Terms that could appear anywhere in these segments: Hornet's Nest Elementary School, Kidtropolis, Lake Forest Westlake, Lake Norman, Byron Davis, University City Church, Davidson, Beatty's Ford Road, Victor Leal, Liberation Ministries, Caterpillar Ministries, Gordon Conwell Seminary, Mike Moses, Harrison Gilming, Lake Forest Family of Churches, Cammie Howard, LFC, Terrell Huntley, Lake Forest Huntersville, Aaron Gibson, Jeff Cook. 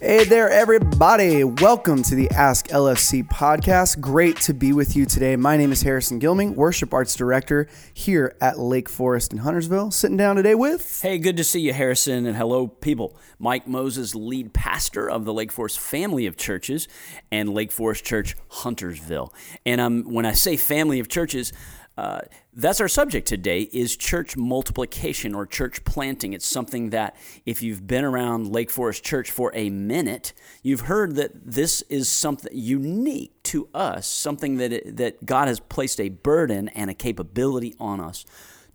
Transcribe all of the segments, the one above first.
Hey there, everybody. Welcome to the Ask LFC podcast. Great to be with you today. My name is Harrison Gilming, Worship Arts Director here at Lake Forest in Huntersville. Sitting down today with... Hey, good to see you, Harrison, and hello, people. Mike Moses, lead pastor of the Lake Forest Family of Churches and Lake Forest Church Huntersville. And when I say family of churches... that's our subject today is church multiplication or church planting. It's something that if you've been around Lake Forest Church for a minute, you've heard that this is something unique to us, something that that God has placed a burden and a capability on us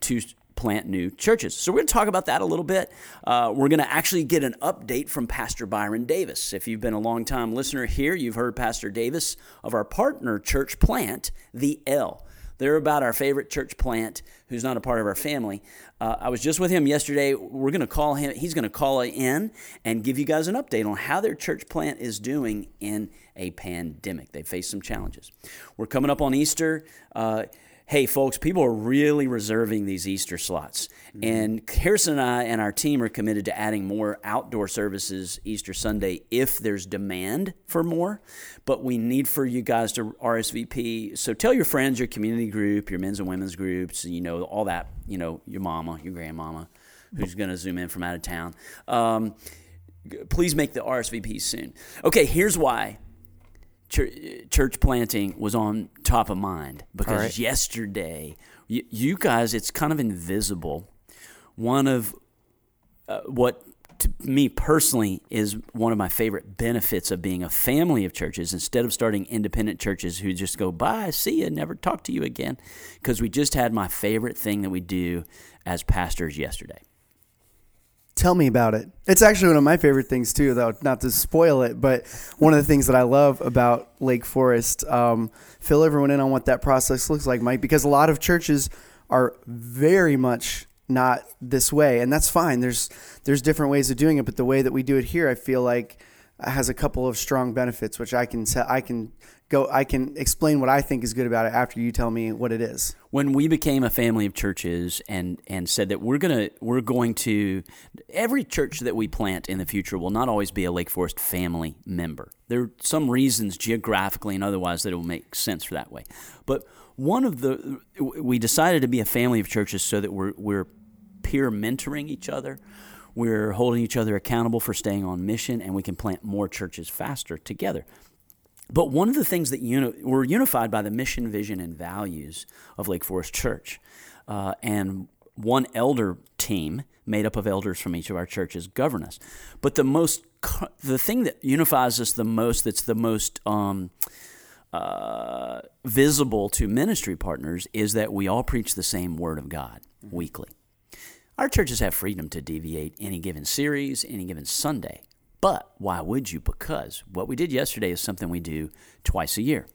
to plant new churches. So we're going to talk about that a little bit. We're going to actually get an update from Pastor Byron Davis. If you've been a long-time listener here, you've heard Pastor Davis of our partner church plant, The L. They're about our favorite church plant who's not a part of our family. I was just with him yesterday. We're going to call him. He's going to call in and give you guys an update on how their church plant is doing in a pandemic. They face some challenges. We're coming up on Easter. Hey, folks, people are really reserving these Easter slots. Mm-hmm. And Harrison and I and our team are committed to adding more outdoor services Easter Sunday if there's demand for more. But we need for you guys to RSVP. So tell your friends, your community group, your men's and women's groups, you know, all that, you know, your mama, your grandmama, who's going to zoom in from out of town. Please make the RSVP soon. Okay, here's why. Church planting was on top of mind because yesterday, you guys, it's kind of invisible. One of what to me personally is one of my favorite benefits of being a family of churches instead of starting independent churches who just go, bye, see you, never talk to you again, because we just had my favorite thing that we do as pastors yesterday. Tell me about it. It's actually one of my favorite things too, though, not to spoil it, but one of the things that I love about Lake Forest, fill everyone in on what that process looks like, Mike, because a lot of churches are very much not this way, and that's fine. There's different ways of doing it, but the way that we do it here, I feel like has a couple of strong benefits, which I can explain what I think is good about it after you tell me what it is. When we became a family of churches and said that we're going to every church that we plant in the future will not always be a Lake Forest family member. There are some reasons geographically and otherwise that it will make sense for that way. But we decided to be a family of churches so that we're peer mentoring each other. We're holding each other accountable for staying on mission, and we can plant more churches faster together. But one of the things that we're unified by the mission, vision, and values of Lake Forest Church, and one elder team made up of elders from each of our churches govern us. But the thing that unifies us the most, that's the most visible to ministry partners, is that we all preach the same Word of God weekly. Our churches have freedom to deviate any given series, any given Sunday. But why would you? Because what we did yesterday is something we do twice a year.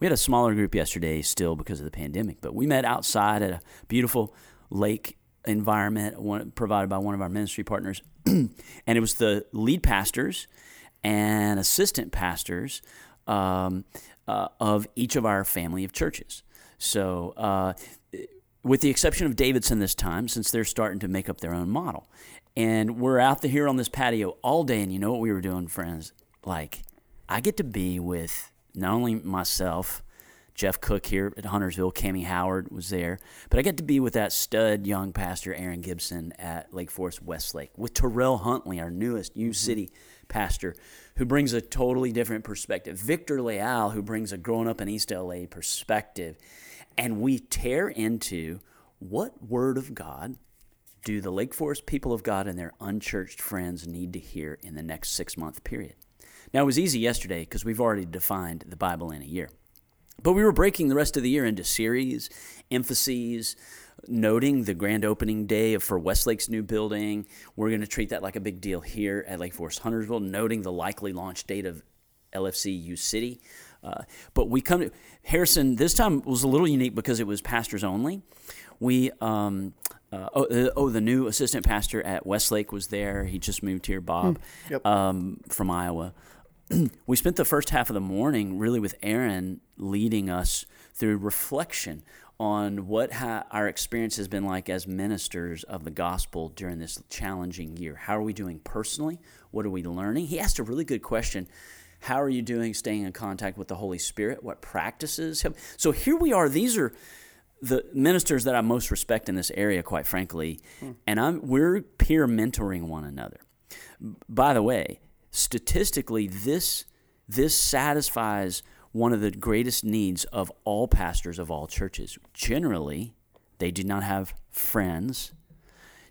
We had a smaller group yesterday still because of the pandemic, but we met outside at a beautiful lake environment provided by one of our ministry partners. And it was the lead pastors and assistant pastors of each of our family of churches. So... with the exception of Davidson this time, since they're starting to make up their own model. And we're out here on this patio all day, and you know what we were doing, friends? Like, I get to be with not only myself, Jeff Cook here at Huntersville, Cammie Howard was there, but I get to be with that stud young pastor, Aaron Gibson, at Lake Forest Westlake, with Terrell Huntley, our newest U City pastor, who brings a totally different perspective. Victor Leal, who brings a growing up in East LA perspective. And we tear into what Word of God do the Lake Forest people of God and their unchurched friends need to hear in the next 6-month period. Now, it was easy yesterday because we've already defined the Bible in a year. But we were breaking the rest of the year into series, emphases, noting the grand opening day for Westlake's new building. We're going to treat that like a big deal here at Lake Forest Huntersville, noting the likely launch date of LFC U City. But we come to Harrison. This time was a little unique because it was pastors only. We the new assistant pastor at Westlake was there. He just moved here, Bob, yep. From Iowa. We spent the first half of the morning really with Aaron leading us through reflection on what our experience has been like as ministers of the gospel during this challenging year. How are we doing personally? What are we learning? He asked a really good question. How are you doing staying in contact with the Holy Spirit? What practices have... So here we are. These are the ministers that I most respect in this area, quite frankly, and we're peer mentoring one another. By the way, statistically, this satisfies one of the greatest needs of all pastors of all churches. Generally, they do not have friends.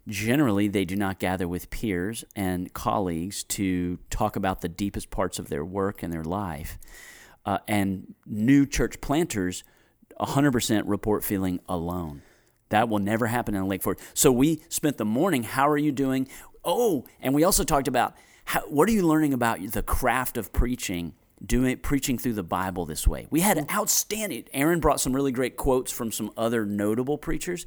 Generally, they do not gather with peers and colleagues to talk about the deepest parts of their work and their life. And new church planters 100% report feeling alone. That will never happen in Lake Forest. So we spent the morning, how are you doing? Oh, and we also talked about what are you learning about the craft of preaching, preaching through the Bible this way. We had an outstanding, Aaron brought some really great quotes from some other notable preachers.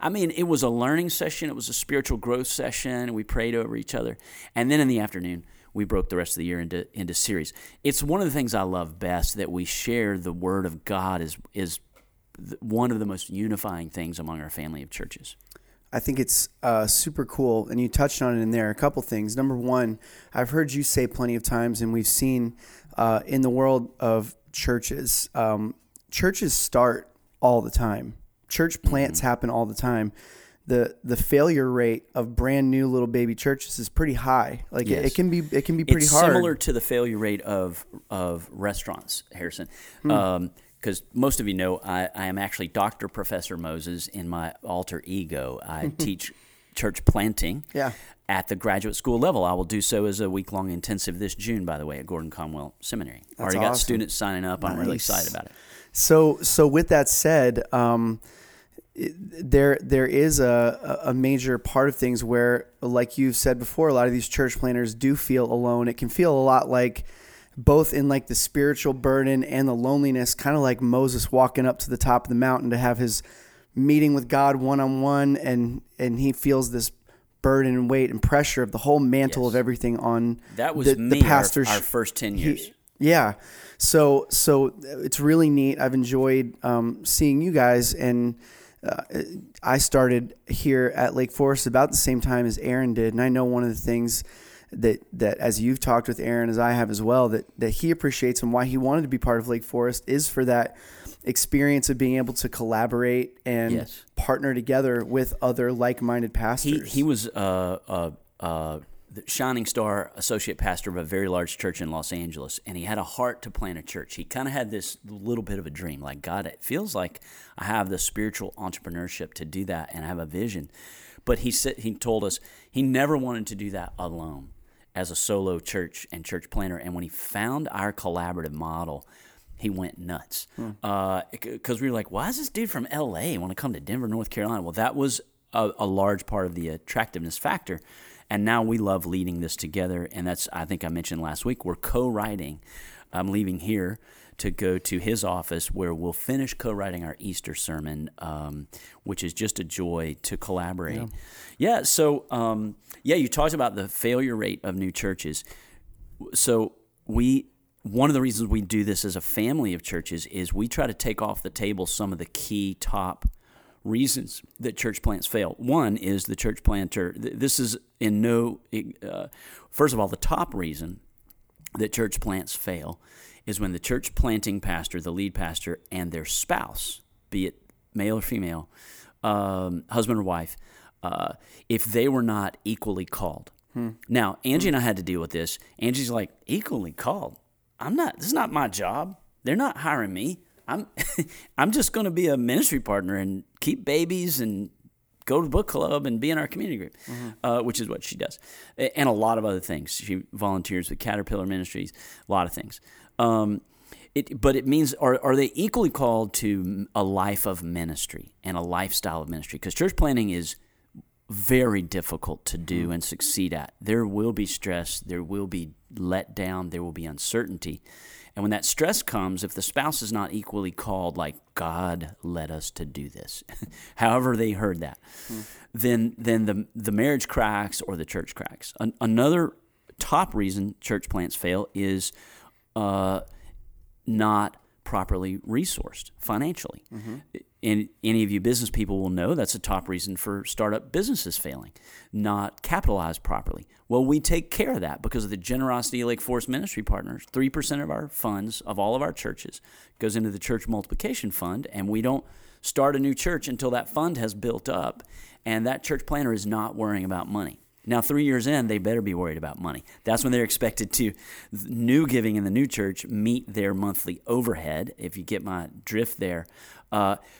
I mean, it was a learning session. It was a spiritual growth session. We prayed over each other. And then in the afternoon, we broke the rest of the year into series. It's one of the things I love best, that we share the Word of God is one of the most unifying things among our family of churches. I think it's super cool, and you touched on it in there, a couple things. Number one, I've heard you say plenty of times, and we've seen in the world of churches, churches start all the time. Church plants happen all the time. The failure rate of brand new little baby churches is pretty high. Like it can be pretty hard. It's similar to the failure rate of restaurants, Harrison. Because most of you know, I am actually Dr. Professor Moses in my alter ego. I teach church planting at the graduate school level. I will do so as a week-long intensive this June, by the way, at Gordon Conwell Seminary. That's already got students signing up. Nice. I'm really excited about it. So with that said, there is a major part of things where, like you've said before, a lot of these church planters do feel alone. It can feel a lot like both in like the spiritual burden and the loneliness, kind of like Moses walking up to the top of the mountain to have his meeting with God one-on-one, and he feels this burden and weight and pressure of the whole mantle of everything on that was the pastor's our first 10 years. So it's really neat. I've enjoyed seeing you guys, and I started here at Lake Forest about the same time as Aaron did, and I know one of the things that as you've talked with Aaron, as I have as well, that he appreciates and why he wanted to be part of Lake Forest is for that experience of being able to collaborate and partner together with other like-minded pastors. He was the shining star associate pastor of a very large church in Los Angeles, and he had a heart to plant a church. He kind of had this little bit of a dream, like, God, it feels like I have the spiritual entrepreneurship to do that, and I have a vision. But he told us he never wanted to do that alone as a solo church and church planter. And when he found our collaborative model, he went nuts. Because we were like, why does this dude from L.A. want to come to Denver, North Carolina? Well, that was a large part of the attractiveness factor. And now we love leading this together, and that's, I think I mentioned last week, we're co-writing. I'm leaving here to go to his office where we'll finish co-writing our Easter sermon, which is just a joy to collaborate. So you talked about the failure rate of new churches. So one of the reasons we do this as a family of churches is we try to take off the table some of the key top reasons that church plants fail. One is the church planter. This is in no... first of all, the top reason that church plants fail is when the church planting pastor, the lead pastor, and their spouse, be it male or female, husband or wife, if they were not equally called. Now, Angie and I had to deal with this. Angie's like, equally called? I'm not... This is not my job. They're not hiring me. I'm just going to be a ministry partner and keep babies and go to book club and be in our community group, which is what she does, and a lot of other things. She volunteers with Caterpillar Ministries, a lot of things. But it means, are they equally called to a life of ministry and a lifestyle of ministry? Because church planting is very difficult to do and succeed at. There will be stress. There will be let down. There will be uncertainty. And when that stress comes, if the spouse is not equally called, like, God led us to do this, however they heard that, then the marriage cracks or the church cracks. Another top reason church plants fail is not properly resourced financially. Mm-hmm. And any of you business people will know that's a top reason for startup businesses failing, not capitalized properly. Well, we take care of that because of the generosity of Lake Forest Ministry Partners. 3% of our funds of all of our churches goes into the church multiplication fund, and we don't start a new church until that fund has built up, and that church planner is not worrying about money. Now, 3 years in, they better be worried about money. That's when they're expected to, new giving in the new church, meet their monthly overhead, if you get my drift there.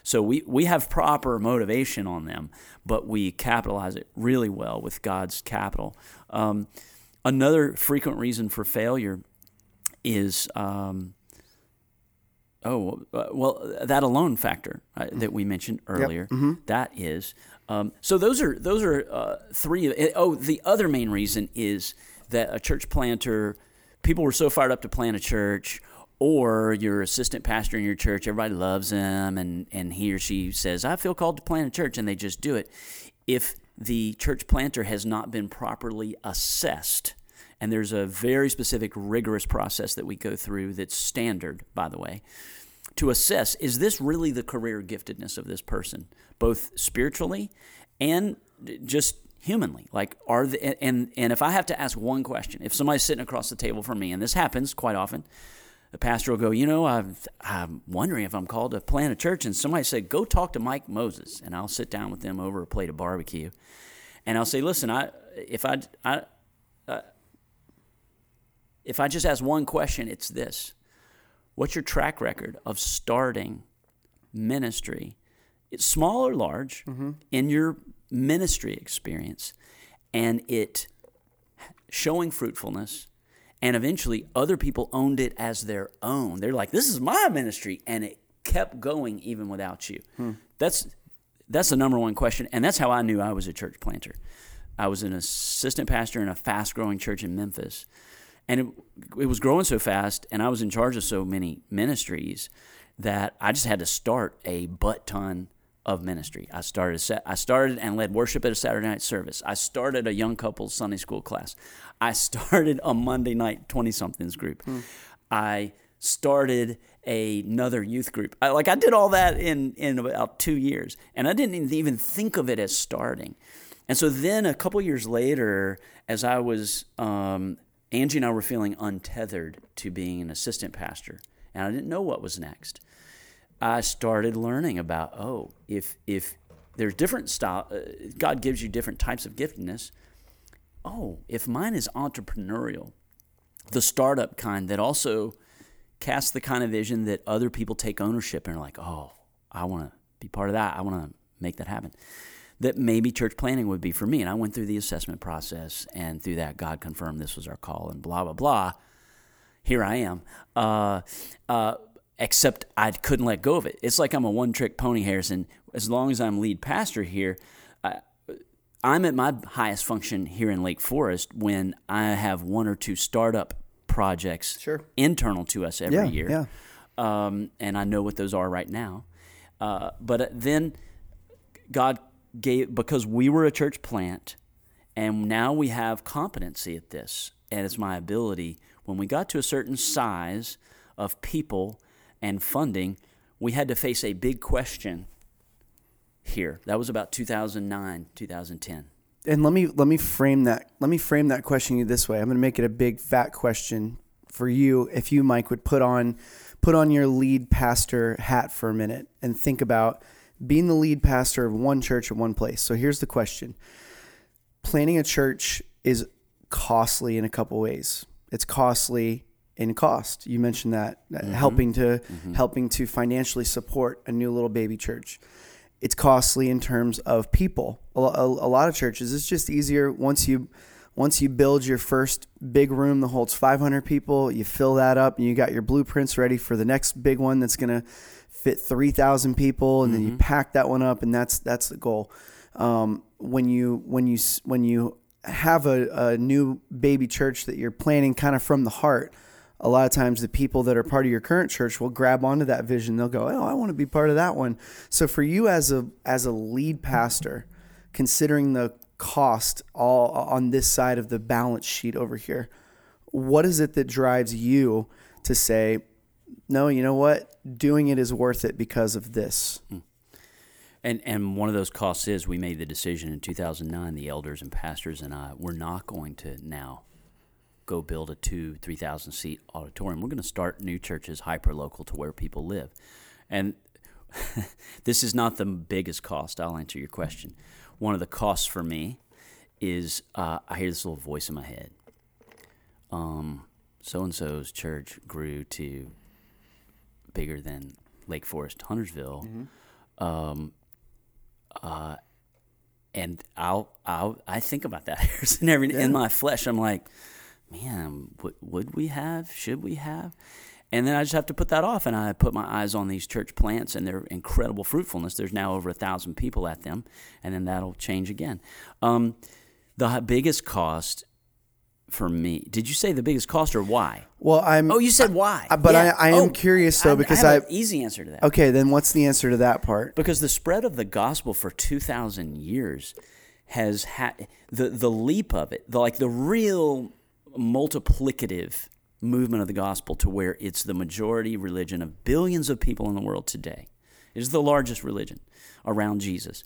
So we have proper motivation on them, but we capitalize it really well with God's capital. Another frequent reason for failure is, that alone factor that we mentioned earlier. Yep. Mm-hmm. That is... So those are three. Oh, the other main reason is that a church planter, people were so fired up to plant a church, or your assistant pastor in your church, everybody loves him, and he or she says, I feel called to plant a church, and they just do it. If the church planter has not been properly assessed, and there's a very specific, rigorous process that we go through that's standard, by the way, to assess, is this really the career giftedness of this person, both spiritually and just humanly? Like, are they, and if I have to ask one question, if somebody's sitting across the table from me, and this happens quite often, the pastor will go, you know, I'm wondering if I'm called to plant a church, and somebody said, go talk to Mike Moses, and I'll sit down with them over a plate of barbecue, and I'll say, listen, if I just ask one question, it's this. What's your track record of starting ministry, small or large, mm-hmm. in your ministry experience, and it showing fruitfulness, and eventually other people owned it as their own. They're like, this is my ministry, and it kept going even without you. Hmm. That's the number one question, and that's how I knew I was a church planter. I was an assistant pastor in a fast-growing church in Memphis. And it was growing so fast, and I was in charge of so many ministries that I just had to start a butt-ton of ministry. I started and led worship at a Saturday night service. I started a young couple's Sunday school class. I started a Monday night 20-somethings group. Hmm. I started another youth group. I did all that in about 2 years, and I didn't even think of it as starting. And so then a couple years later, as I was... Angie and I were feeling untethered to being an assistant pastor, and I didn't know what was next. I started learning about, if there's different style, God gives you different types of giftedness. Oh, if mine is entrepreneurial, the startup kind that also casts the kind of vision that other people take ownership and are like, oh, I want to be part of that. I want to make that happen. That maybe church planning would be for me. And I went through the assessment process, and through that, God confirmed this was our call, and blah, blah, blah. Here I am. Except I couldn't let go of it. It's like I'm a one-trick pony, Harrison. As long as I'm lead pastor here, I'm at my highest function here in Lake Forest when I have one or two startup projects internal to us every year. Yeah. And I know what those are right now. But then God... because we were a church plant, and now we have competency at this, and it's my ability. When we got to a certain size of people and funding, we had to face a big question here. That was about 2009, 2010. And let me frame that question this way. I'm going to make it a big fat question for you. If you, Mike, would put on your lead pastor hat for a minute and think about being the lead pastor of one church at one place. So here's the question. Planning a church is costly in a couple ways. It's costly in cost. You mentioned that, mm-hmm. helping to financially support a new little baby church. It's costly in terms of people. A lot of churches, it's just easier once you build your first big room that holds 500 people, you fill that up, and you got your blueprints ready for the next big one that's going to fit 3,000 people, and then you pack that one up, and that's the goal. When you have a new baby church that you're planning kind of from the heart, a lot of times the people that are part of your current church will grab onto that vision. They'll go, oh, I want to be part of that one. So for you as a lead pastor, considering the cost all on this side of the balance sheet over here, what is it that drives you to say, no, you know what? Doing it is worth it because of this. Mm. And one of those costs is we made the decision in 2009, the elders and pastors and I, we're not going to now go build a 3,000 seat auditorium. We're going to start new churches hyper-local to where people live. And this is not the biggest cost. I'll answer your question. One of the costs for me is I hear this little voice in my head. So-and-so's church grew to bigger than Lake Forest Huntersville. Mm-hmm. And I think about that, Harrison, in my flesh. I'm like, man, would we have? Should we have? And then I just have to put that off, and I put my eyes on these church plants and their incredible fruitfulness. There's now over 1,000 people at them, and then that'll change again. The biggest cost for me. Did you say the biggest cost or why? Well, Oh, you said why. But yeah. I am curious, though, because I have an easy answer to that. Okay, then what's the answer to that part? Because the spread of the gospel for 2,000 years has had the leap of it, the real multiplicative movement of the gospel to where it's the majority religion of billions of people in the world today. It is the largest religion around Jesus.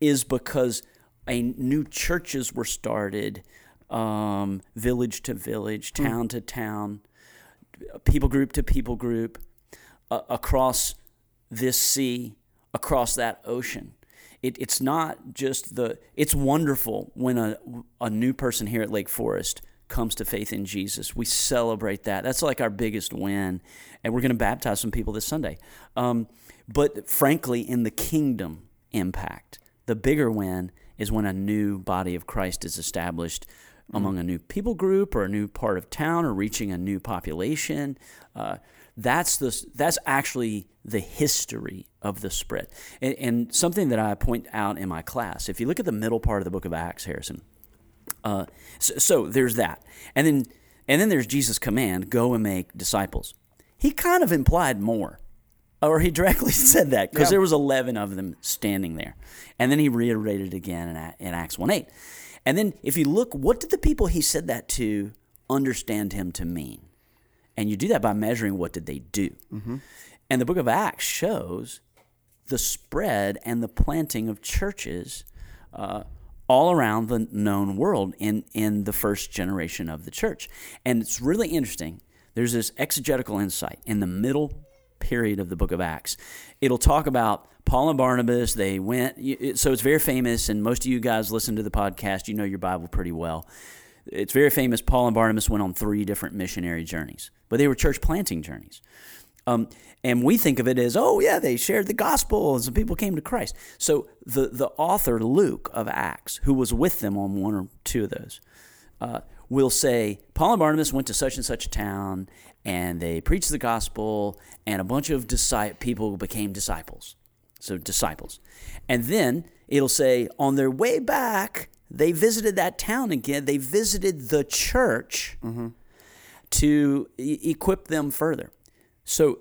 Is because new churches were started, village to village, town to town, people group to people group, across this sea, across that ocean. It's not just it's wonderful when a new person here at Lake Forest comes to faith in Jesus. We celebrate that. That's like our biggest win, and we're going to baptize some people this Sunday. But frankly, in the kingdom impact, the bigger win is when a new body of Christ is established among a new people group or a new part of town or reaching a new population. That's actually the history of the spread. And something that I point out in my class, if you look at the middle part of the book of Acts, Harrison, so there's that. And then there's Jesus' command, go and make disciples. He kind of implied more, or he directly said that, because there was 11 of them standing there. And then he reiterated again in Acts 1:8. And then if you look, what did the people he said that to understand him to mean? And you do that by measuring what did they do. Mm-hmm. And the book of Acts shows the spread and the planting of churches all around the known world in the first generation of the church. And it's really interesting. There's this exegetical insight in the middle period of the book of Acts. It'll talk about Paul and Barnabas. They went, so it's very famous, and most of you guys listen to the podcast, you know your Bible pretty well. It's very famous. Paul and Barnabas went on 3 different missionary journeys, but they were church planting journeys. And we think of it as, oh, yeah, they shared the gospel and some people came to Christ. So the author, Luke of Acts, who was with them on 1 or 2 of those, will say, Paul and Barnabas went to such and such a town and they preached the gospel and a bunch of people became disciples. So disciples. And then it'll say, on their way back, they visited that town again. They visited the church to equip them further. So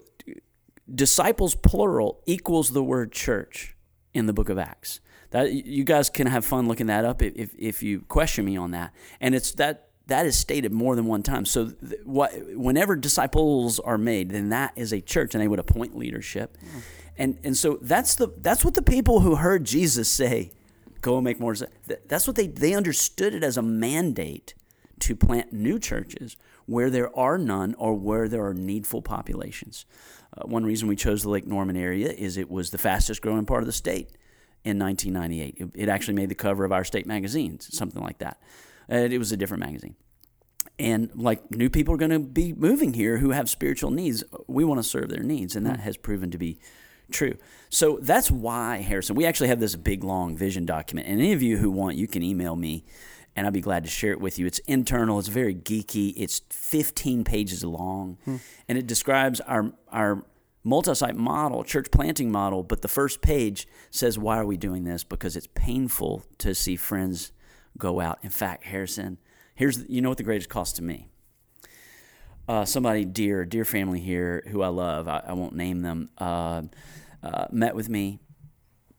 disciples, plural, equals the word church in the book of Acts. That you guys can have fun looking that up if you question me on that. And it's that is stated more than one time. So whenever disciples are made, then that is a church, and they would appoint leadership. Mm-hmm. And so that's what the people who heard Jesus say, go and make more. That's what they understood it as, a mandate to plant new churches where there are none or where there are needful populations. One reason we chose the Lake Norman area is it was the fastest growing part of the state in 1998. It actually made the cover of our state magazine, something like that. It was a different magazine. And like, new people are going to be moving here who have spiritual needs. We want to serve their needs, and that has proven to be true. So that's why, Harrison, we actually have this big, long vision document. And any of you who want, you can email me, and I'd be glad to share it with you. It's internal. It's very geeky. It's 15 pages long, and it describes our multi-site model, church planting model, but the first page says, why are we doing this? Because it's painful to see friends go out. In fact, Harrison, you know what the greatest cost to me? Somebody dear family here who I love, I won't name them, met with me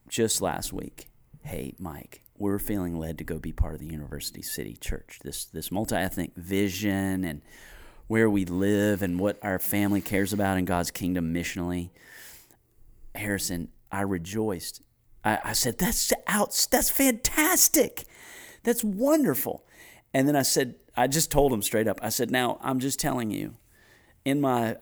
just last week. Hey, Mike, we're feeling led to go be part of the University City Church, this multi-ethnic vision, and where we live and what our family cares about in God's kingdom missionally, Harrison, I rejoiced. I said, that's fantastic. That's wonderful. And then I said, I just told him straight up. I said, now I'm just telling you, I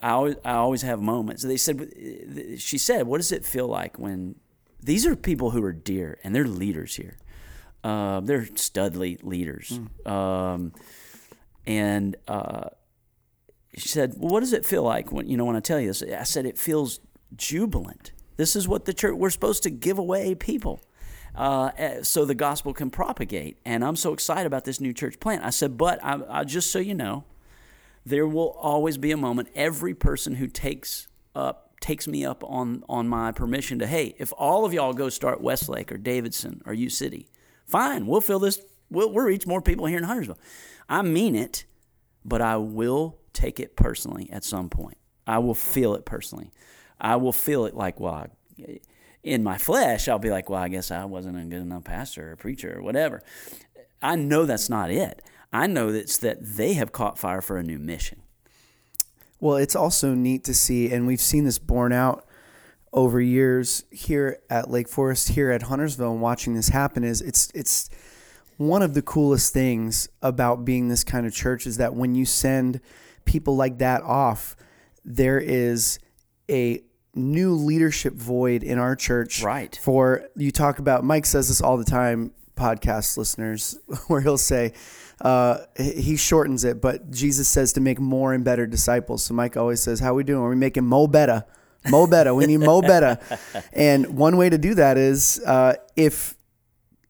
always have moments. They said, she said, what does it feel like when these are people who are dear and they're leaders here. They're studly leaders. Mm. She said, well, what does it feel like when I tell you this? I said, it feels jubilant. This is what the church, we're supposed to give away people so the gospel can propagate. And I'm so excited about this new church plant. I said, but I just so you know, there will always be a moment, every person who takes me up on my permission to, hey, if all of y'all go start Westlake or Davidson or U-City, fine, we'll fill this, we'll reach more people here in Huntersville. I mean it, but I will take it personally at some point. I will feel it personally. I will feel it like, well, in my flesh, I'll be like, well, I guess I wasn't a good enough pastor or preacher or whatever. I know that's not it. I know it's that they have caught fire for a new mission. Well, it's also neat to see, and we've seen this borne out over years here at Lake Forest, here at Huntersville, and watching this happen is it's one of the coolest things about being this kind of church is that when you send people like that off, there is a new leadership void in our church. Right. For you talk about, Mike says this all the time, podcast listeners, where he'll say, he shortens it, but Jesus says to make more and better disciples. So Mike always says, how we doing? Are we making mo better? Mo better. We need mo better. And one way to do that is if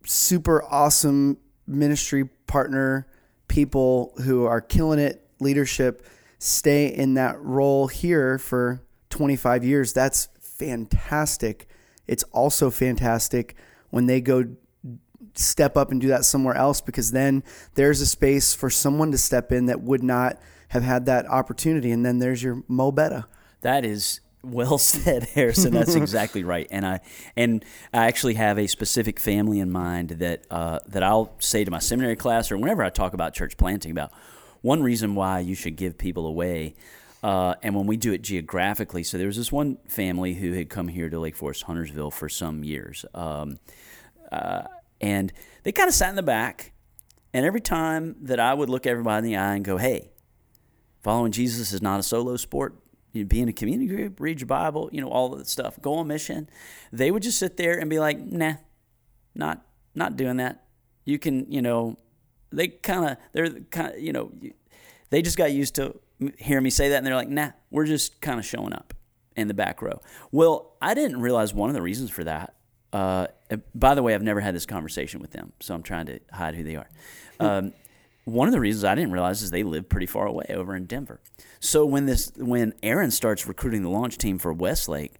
super awesome ministry partner people who are killing it, leadership, stay in that role here for 25 years. That's fantastic. It's also fantastic when they go step up and do that somewhere else, because then there's a space for someone to step in that would not have had that opportunity. And then there's your mo better. That is well said, Harrison. That's exactly right. And I actually have a specific family in mind that I'll say to my seminary class or whenever I talk about church planting about one reason why you should give people away. And when we do it geographically, so there was this one family who had come here to Lake Forest Huntersville for some years. And they kind of sat in the back. And every time that I would look everybody in the eye and go, hey, following Jesus is not a solo sport. You'd be in a community group, read your Bible, all of that stuff, go on mission. They would just sit there and be like, nah, not doing that. You can, they just got used to hear me say that, and they're like, nah, we're just kind of showing up in the back row. Well, I didn't realize one of the reasons for that. By the way, I've never had this conversation with them, so I'm trying to hide who they are. One of the reasons I didn't realize is they live pretty far away over in Denver. So when Aaron starts recruiting the launch team for Westlake,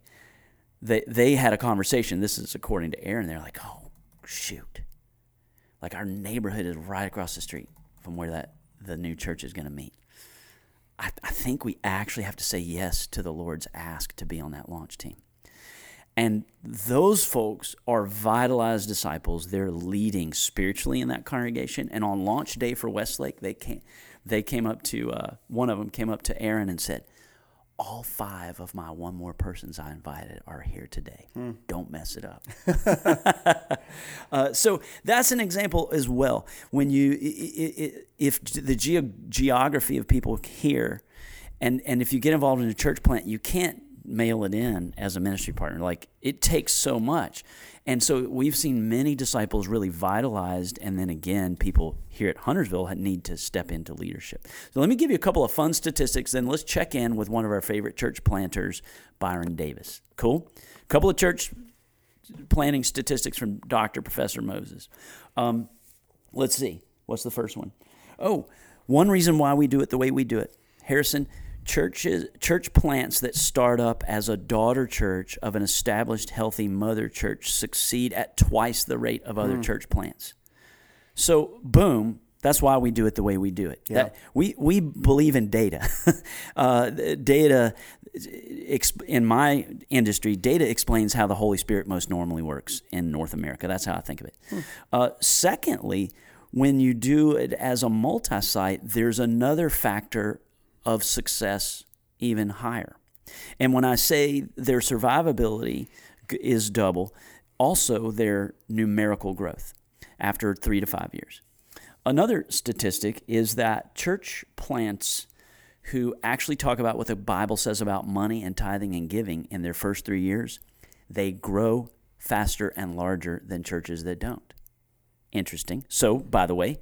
they had a conversation. This is according to Aaron. They're like, oh, shoot. Like our neighborhood is right across the street from where the new church is going to meet. I think we actually have to say yes to the Lord's ask to be on that launch team. And those folks are vitalized disciples. They're leading spiritually in that congregation. And on launch day for Westlake, one of them came up to Aaron and said, all five of my one more persons I invited are here today. Don't mess it up. So that's an example as well. When if the geography of people here, and if you get involved in a church plant, you can't mail it in as a ministry partner. Like it takes so much. And so we've seen many disciples really vitalized. And then again, people here at Huntersville need to step into leadership. So let me give you a couple of fun statistics. Then let's check in with one of our favorite church planters, Byron Davis. Cool. A couple of church planting statistics from Dr. Professor Moses. Let's see. What's the first one? Oh, one reason why we do it the way we do it. Harrison, church plants that start up as a daughter church of an established, healthy mother church succeed at twice the rate of other church plants. So, boom, that's why we do it the way we do it. Yeah. We believe in data. In my industry, data explains how the Holy Spirit most normally works in North America. That's how I think of it. Secondly, when you do it as a multi-site, there's another factor of success even higher. And when I say their survivability is double, also their numerical growth after 3 to 5 years. Another statistic is that church plants who actually talk about what the Bible says about money and tithing and giving in their first 3 years, they grow faster and larger than churches that don't. Interesting. So, by the way,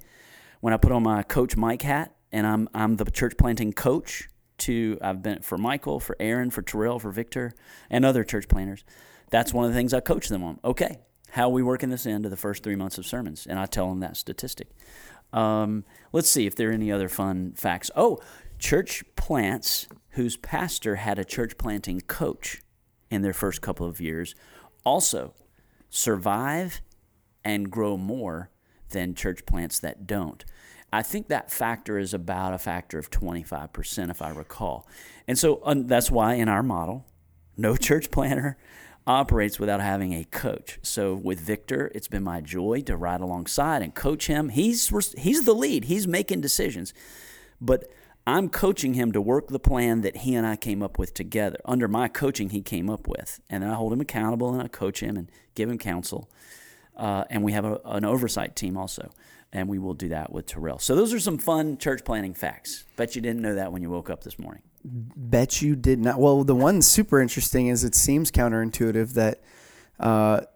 when I put on my Coach Mike hat, and I'm the church planting coach I've been for Michael, for Aaron, for Terrell, for Victor, and other church planters. That's one of the things I coach them on. Okay, how are we working this into the first 3 months of sermons? And I tell them that statistic. Let's see if there are any other fun facts. Oh, church plants whose pastor had a church planting coach in their first couple of years also survive and grow more than church plants that don't. I think that factor is about a factor of 25%, if I recall. And so that's why in our model, no church planner operates without having a coach. So with Victor, it's been my joy to ride alongside and coach him. He's the lead. He's making decisions. But I'm coaching him to work the plan that he and I came up with together. Under my coaching, he came up with. And then I hold him accountable, and I coach him and give him counsel. And we have an oversight team also. And we will do that with Terrell. So those are some fun church planting facts. Bet you didn't know that when you woke up this morning. Bet you did not. Well, the one super interesting is it seems counterintuitive that,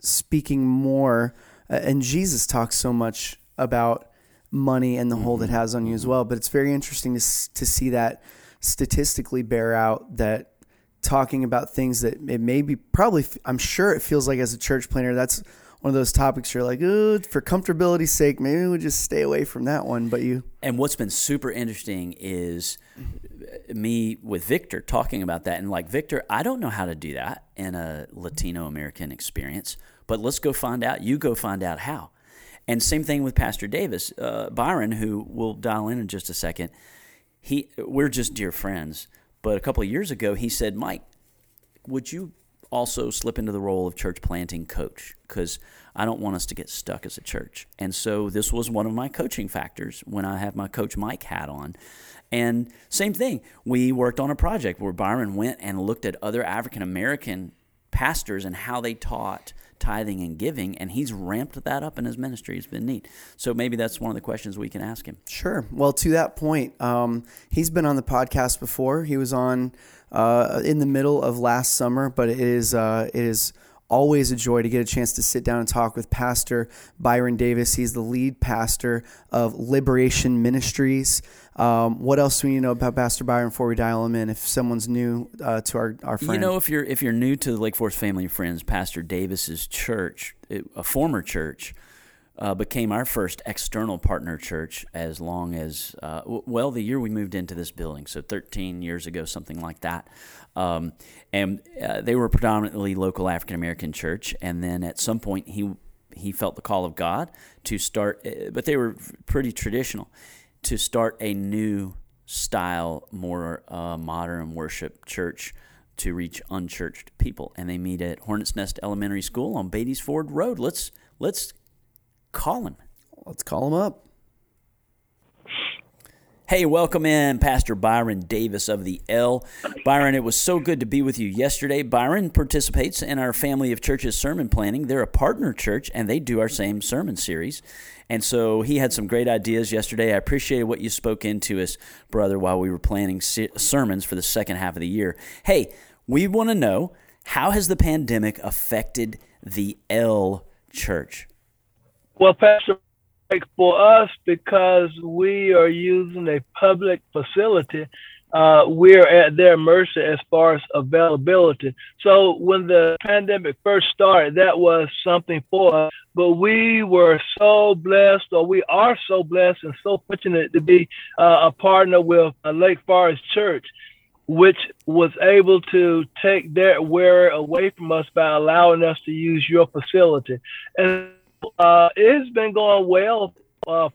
speaking more, and Jesus talks so much about money and the hold it has on you as well. But it's very interesting to see that statistically bear out that talking about things that it may be probably, I'm sure it feels like as a church planter, that's one of those topics you're like, oh, for comfortability's sake, maybe we'll just stay away from that one. But you. And what's been super interesting is me with Victor talking about that. And like, Victor, I don't know how to do that in a Latino American experience, but let's go find out. You go find out how. And same thing with Pastor Davis, Byron, who we'll dial in just a second. We're just dear friends. But a couple of years ago, he said, Mike, would you also slip into the role of church planting coach, because I don't want us to get stuck as a church. And so this was one of my coaching factors when I have my Coach Mike hat on. And same thing, we worked on a project where Byron went and looked at other African-American pastors and how they taught tithing and giving, and he's ramped that up in his ministry. It's been neat. So maybe that's one of the questions we can ask him. Sure. Well, to that point, he's been on the podcast before. He was on in the middle of last summer, but it is always a joy to get a chance to sit down and talk with Pastor Byron Davis. He's the lead pastor of Liberation Ministries. What else do we need to know about Pastor Byron before we dial him in? If someone's new to our friend, if you're new to the Lake Forest Family of Friends, Pastor Davis's church, a former church, became our first external partner church as long as, the year we moved into this building, so 13 years ago, something like that. And they were predominantly local African-American church, and then at some point he felt the call of God to start, but they were pretty traditional, to start a new style, more modern worship church to reach unchurched people. And they meet at Hornet's Nest Elementary School on Beatty's Ford Road. Let's call him. Let's call him up. Hey, welcome in Pastor Byron Davis of the L. Byron, it was so good to be with you yesterday. Byron participates in our Family of Churches sermon planning. They're a partner church, and they do our same sermon series. And so he had some great ideas yesterday. I appreciated what you spoke into us, brother, while we were planning sermons for the second half of the year. Hey, we want to know, how has the pandemic affected the L Church? Well, Pastor, for us, because we are using a public facility, we're at their mercy as far as availability. So when the pandemic first started, that was something for us. But we are so blessed and so fortunate to be a partner with Lake Forest Church, which was able to take their wear away from us by allowing us to use your facility. And it's been going well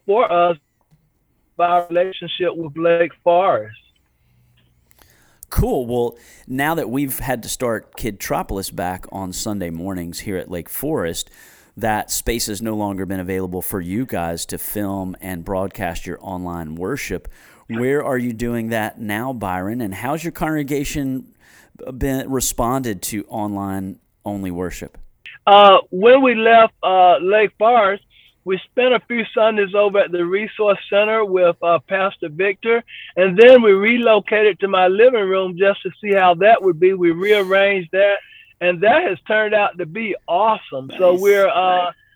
for us by our relationship with Lake Forest. Cool. Well, now that we've had to start Kidtropolis back on Sunday mornings here at Lake Forest, that space has no longer been available for you guys to film and broadcast your online worship. Where are you doing that now, Byron? And how's your congregation been responded to online-only worship? When we left Lake Forest, we spent a few Sundays over at the Resource Center with Pastor Victor, and then we relocated to my living room just to see how that would be. We rearranged that, and that has turned out to be awesome. Nice. So we're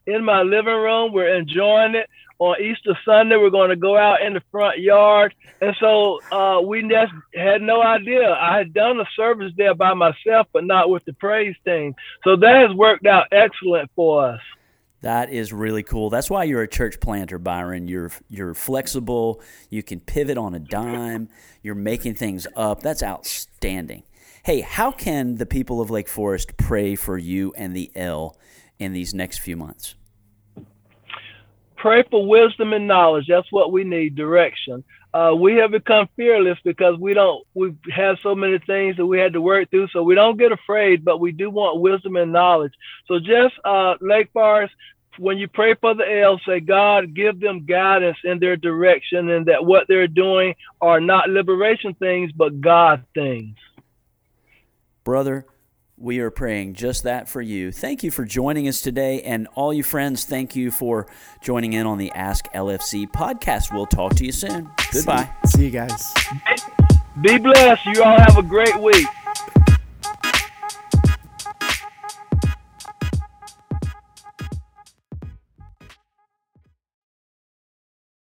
in my living room. We're enjoying it. On Easter Sunday, we're going to go out in the front yard. And so we just had no idea. I had done a service there by myself, but not with the praise team. So that has worked out excellent for us. That is really cool. That's why you're a church planter, Byron. You're flexible. You can pivot on a dime. You're making things up. That's outstanding. Hey, how can the people of Lake Forest pray for you and the L in these next few months? Pray for wisdom and knowledge. That's what we need, direction. We have become fearless because we've had so many things that we had to work through, so we don't get afraid, but we do want wisdom and knowledge. So just Lake Forest, when you pray for the L, say, God, give them guidance in their direction and that what they're doing are not liberation things, but God things. Brother, we are praying just that for you. Thank you for joining us today. And all you friends, thank you for joining in on the Ask LFC podcast. We'll talk to you soon. Goodbye. See you guys. Be blessed. You all have a great week.